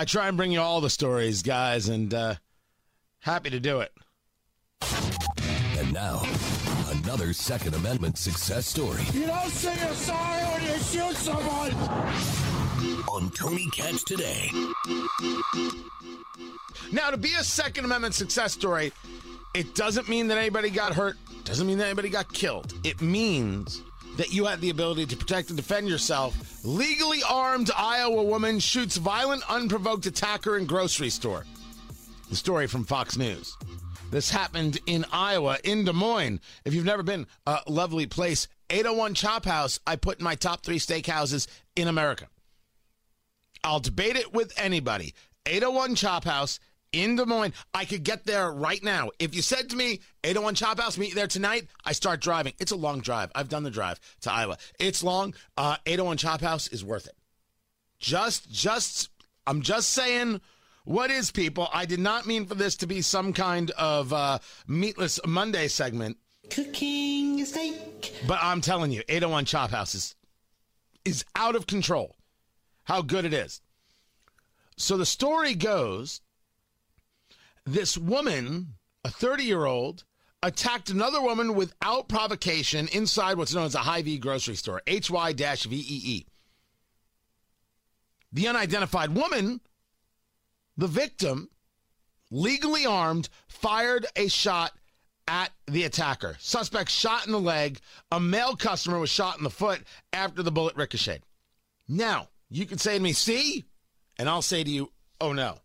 I try and bring you all the stories, guys, and happy to do it. And now, another Second Amendment success story. You don't say you're sorry when you shoot someone. On Tony Catch Today. Now, to be a Second Amendment success story, it doesn't mean that anybody got hurt. Doesn't mean that anybody got killed. It means that you had the ability to protect and defend yourself. Legally armed Iowa woman shoots violent, unprovoked attacker in grocery store. The story from Fox News. This happened in Iowa, in Des Moines. If you've never been, a lovely place. 801 Chop House, I put in my top 3 steakhouses in America. I'll debate it with anybody. 801 Chop House in Des Moines. I could get there right now. If you said to me, 801 Chop House, meet you there tonight, I start driving. It's a long drive. I've done the drive to Iowa. It's long. 801 Chop House is worth it. I'm just saying. What is, people? I did not mean for this to be some kind of Meatless Monday segment. Cooking a steak. But I'm telling you, 801 Chop House is out of control. How good it is. So the story goes, this woman, a 30-year-old, attacked another woman without provocation inside what's known as a Hy-Vee grocery store, Hy-Vee. The unidentified woman, the victim, legally armed, fired a shot at the attacker. Suspect shot in the leg. A male customer was shot in the foot after the bullet ricocheted. Now, you can say to me, see? And I'll say to you, oh, no.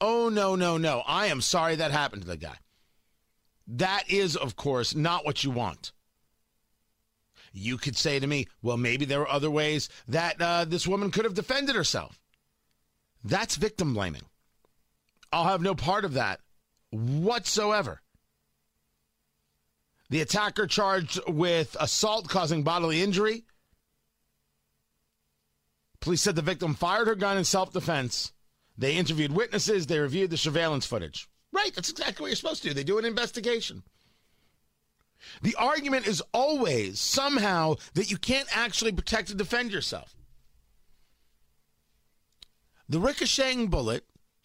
Oh, no. I am sorry that happened to the guy. That is, of course, not what you want. You could say to me, well, maybe there were other ways that this woman could have defended herself. That's victim blaming. I'll have no part of that whatsoever. The attacker charged with assault causing bodily injury. Police said the victim fired her gun in self-defense. They interviewed witnesses. They reviewed the surveillance footage. Right, that's exactly what you're supposed to do. They do an investigation. The argument is always somehow that you can't actually protect and defend yourself. The ricocheting bullet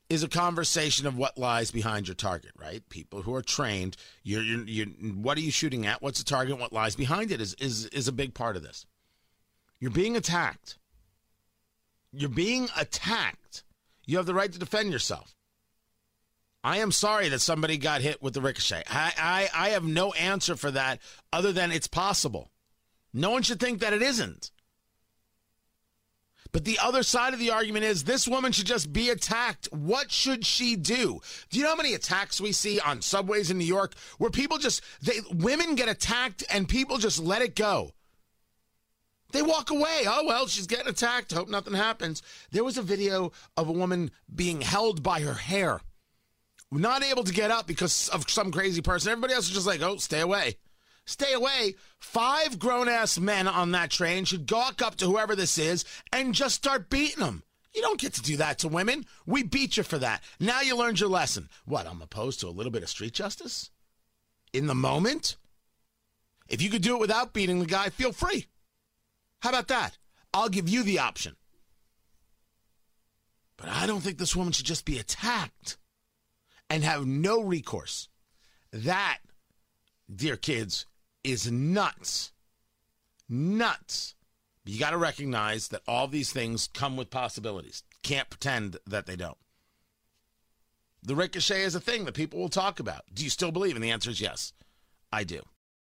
is a conversation of what lies behind your target, right? People who are trained, what are you shooting at? What's the target? What lies behind it is a big part of this. You're being attacked. You have the right to defend yourself. I am sorry that somebody got hit with the ricochet. I have no answer for that other than it's possible. No one should think that it isn't. But the other side of the argument is this woman should just be attacked. What should she do? Do you know how many attacks we see on subways in New York where people women get attacked and people just let it go? They walk away. Oh, well, she's getting attacked. Hope nothing happens. There was a video of a woman being held by her hair, not able to get up because of some crazy person. Everybody else is just like, oh, stay away. Stay away. 5 grown-ass men on that train should gawk up to whoever this is and just start beating them. You don't get to do that to women. We beat you for that. Now you learned your lesson. What, I'm opposed to a little bit of street justice? In the moment? If you could do it without beating the guy, feel free. How about that? I'll give you the option. But I don't think this woman should just be attacked and have no recourse. That, dear kids, is nuts. Nuts. You got to recognize that all these things come with possibilities. Can't pretend that they don't. The ricochet is a thing that people will talk about. Do you still believe? And the answer is yes, I do.